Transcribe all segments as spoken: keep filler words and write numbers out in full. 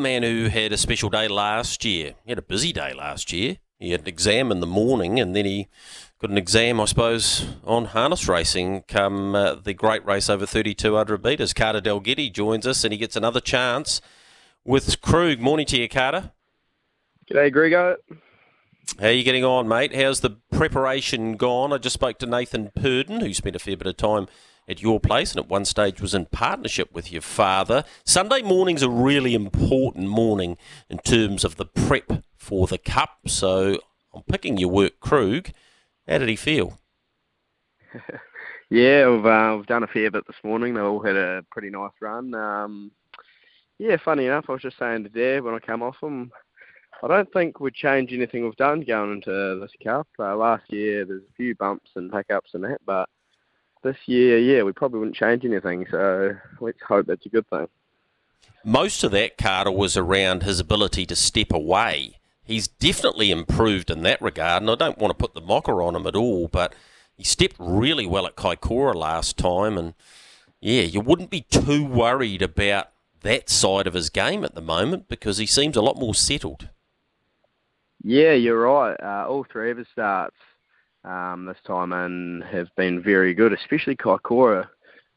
man who had a special day last year. He had a busy day last year. He had an exam in the morning, and then he got an exam, I suppose, on harness racing come uh, the great race over thirty-two hundred metres. Carter Dalgety joins us, and he gets another chance with Krug. Morning to you, Carter. G'day, Grego. How are you getting on, mate? How's the preparation gone? I just spoke to Nathan Purden, who spent a fair bit of time at your place and at one stage was in partnership with your father. Sunday morning's a really important morning in terms of the prep for the Cup, so I'm picking your work, Krug. How did he feel? yeah, we've, uh, we've done a fair bit this morning. They all had a pretty nice run. Um, yeah, funny enough, I was just saying to Dad when I came off him, I don't think we'd change anything we've done going into this Cup. Uh, last year, there's a few bumps and hiccups and that, but this year, yeah, we probably wouldn't change anything. So let's hope that's a good thing. Most of that, Carter, was around his ability to step away. He's definitely improved in that regard, and I don't want to put the mocker on him at all, but he stepped really well at Kaikoura last time, and, yeah, you wouldn't be too worried about that side of his game at the moment because he seems a lot more settled. Yeah, you're right. Uh, all three of his starts um, this time and have been very good, especially Kaikoura,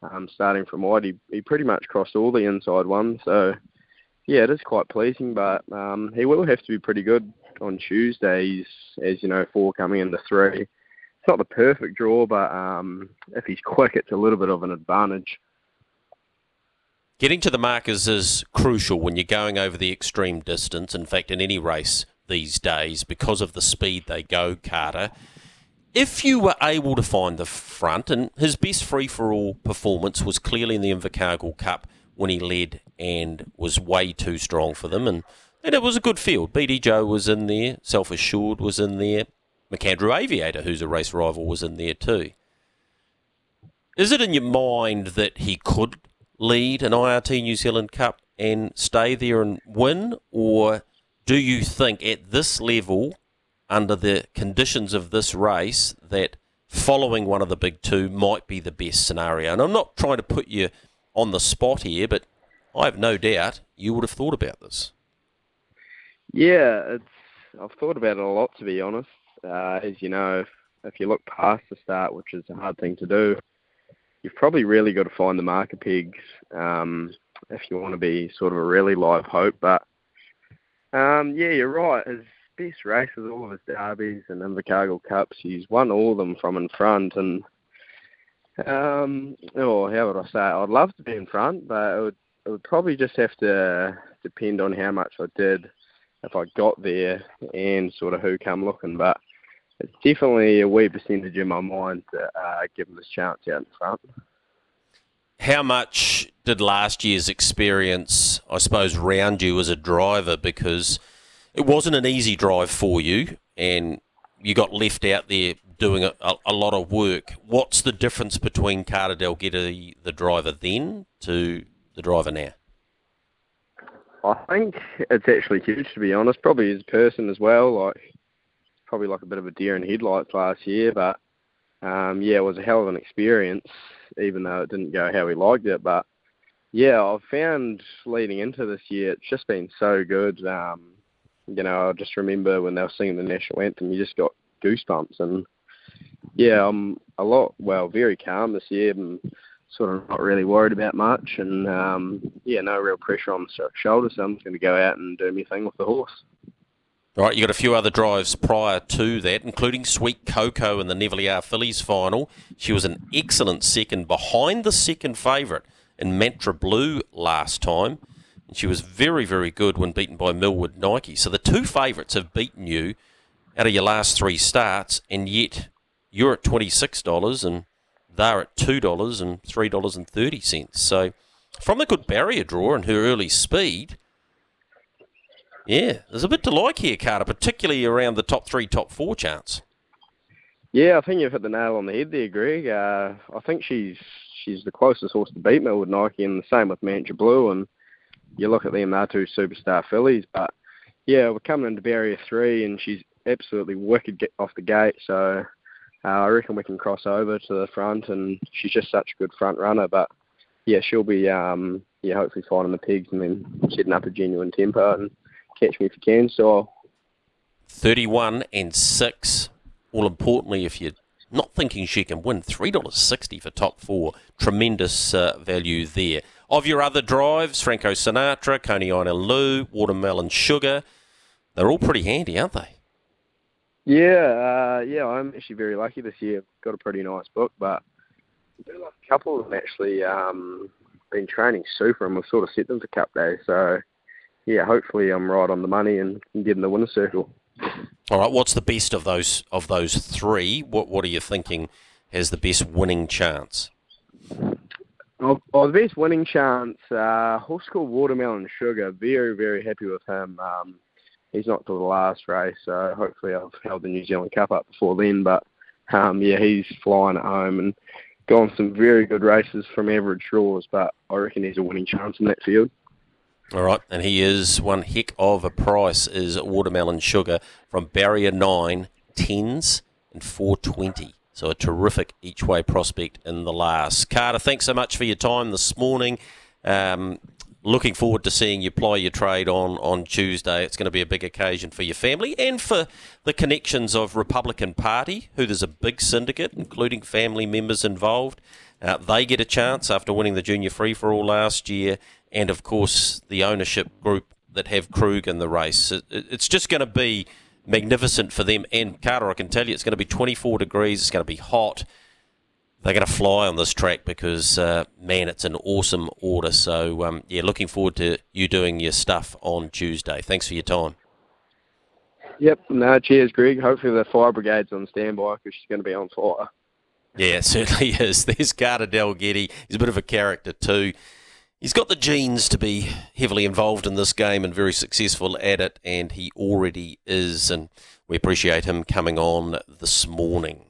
um, starting from wide. He, he pretty much crossed all the inside ones, so... Yeah, it is quite pleasing, but um, he will have to be pretty good on Tuesday. He's, as you know, four coming into three. It's not the perfect draw, but um, if he's quick, it's a little bit of an advantage. Getting to the markers is crucial when you're going over the extreme distance, in fact, in any race these days, because of the speed they go, Carter. If you were able to find the front, and his best free-for-all performance was clearly in the Invercargill Cup, when he led and was way too strong for them. And, and it was a good field. B D Joe was in there. Self-Assured was in there. McAndrew Aviator, who's a race rival, was in there too. Is it in your mind that he could lead an I R T New Zealand Cup and stay there and win? Or do you think at this level, under the conditions of this race, that following one of the big two might be the best scenario? And I'm not trying to put you on the spot here, but I have no doubt you would have thought about this. Yeah, it's, I've thought about it a lot, to be honest. Uh, as you know, if, if you look past the start, which is a hard thing to do, you've probably really got to find the marker pegs um, if you want to be sort of a really live hope. But, um, yeah, you're right. His best races, all of his derbies and Invercargill Cups, he's won all of them from in front, and Um, or how would I say it? I'd love to be in front, but it would, it would probably just have to depend on how much I did, if I got there, and sort of who come looking. But it's definitely a wee percentage in my mind to uh, give him this chance out in front. How much did last year's experience, I suppose, round you as a driver? Because it wasn't an easy drive for you, and you got left out there doing a, a, a lot of work. What's the difference between Carter Dalgety, the driver then, to the driver now? I think it's actually huge, to be honest. Probably as a person as well. Like, probably like a bit of a deer in headlights last year, but um, yeah, it was a hell of an experience, even though it didn't go how we liked it. But yeah, I've found leading into this year, it's just been so good. Um, you know, I just remember when they were singing the national anthem, you just got goosebumps. And yeah, I'm a lot, well, very calm this year and sort of not really worried about much. And um, yeah, no real pressure on the shoulder, so I'm just going to go out and do my thing with the horse. All right, you got a few other drives prior to that, including Sweet Coco in the Nevele R Phillies final. She was an excellent second behind the second favourite in Mantra Blue last time. And she was very, very good when beaten by Millwood Nike. So the two favourites have beaten you out of your last three starts, and yet you're at twenty-six dollars and they're at two dollars and three dollars and thirty cents. So from the good barrier draw and her early speed, yeah, there's a bit to like here, Carter, particularly around the top three, top four chance. Yeah, I think you've hit the nail on the head there, Greg. Uh, I think she's she's the closest horse to beat Millwood Nike, and the same with Mantra Blue, and you look at them, they're two superstar fillies. But yeah, we're coming into barrier three and she's absolutely wicked get off the gate, so uh, I reckon we can cross over to the front, and she's just such a good front runner. But yeah, she'll be um, yeah, hopefully finding the pigs and then setting up a genuine temper and catch me if you can. So thirty-one and six. Well, importantly, if you're not thinking she can win, three dollars sixty for top four. Tremendous uh, value there. Of your other drives, Franco Sinatra, Kony Ina Lou, Watermelon Sugar, they're all pretty handy, aren't they? Yeah, uh, yeah, I'm actually very lucky this year. Got a pretty nice book, but a couple of them actually um, been training super and we've sort of set them for Cup Day. So, yeah, hopefully I'm right on the money and can get in the winner's circle. All right, what's the best of those of those three? What what are you thinking has the best winning chance? Well, well the best winning chance, uh, horse called Watermelon Sugar. Very, very happy with him. Um, he's not till the last race, so hopefully I've held the New Zealand Cup up before then. But, um, yeah, he's flying at home and gone some very good races from average draws, but I reckon he's a winning chance in that field. All right, and he is one heck of a price, is Watermelon Sugar, from barrier nine, tens, and four twenty. So a terrific each-way prospect in the last. Carter, thanks so much for your time this morning. Um, looking forward to seeing you ply your trade on, on Tuesday. It's going to be a big occasion for your family and for the connections of Republican Party, who there's a big syndicate, including family members involved. Uh, they get a chance after winning the Junior Free-for-All last year. And, of course, the ownership group that have Krug in the race. It's just going to be magnificent for them. And, Carter, I can tell you, it's going to be twenty-four degrees. It's going to be hot. They're going to fly on this track because, uh, man, it's an awesome order. So, um, yeah, looking forward to you doing your stuff on Tuesday. Thanks for your time. Yep. No, cheers, Greg. Hopefully the fire brigade's on standby because she's going to be on fire. Yeah, it certainly is. There's Carter Dalgety. He's a bit of a character too. He's got the genes to be heavily involved in this game and very successful at it, and he already is, and we appreciate him coming on this morning.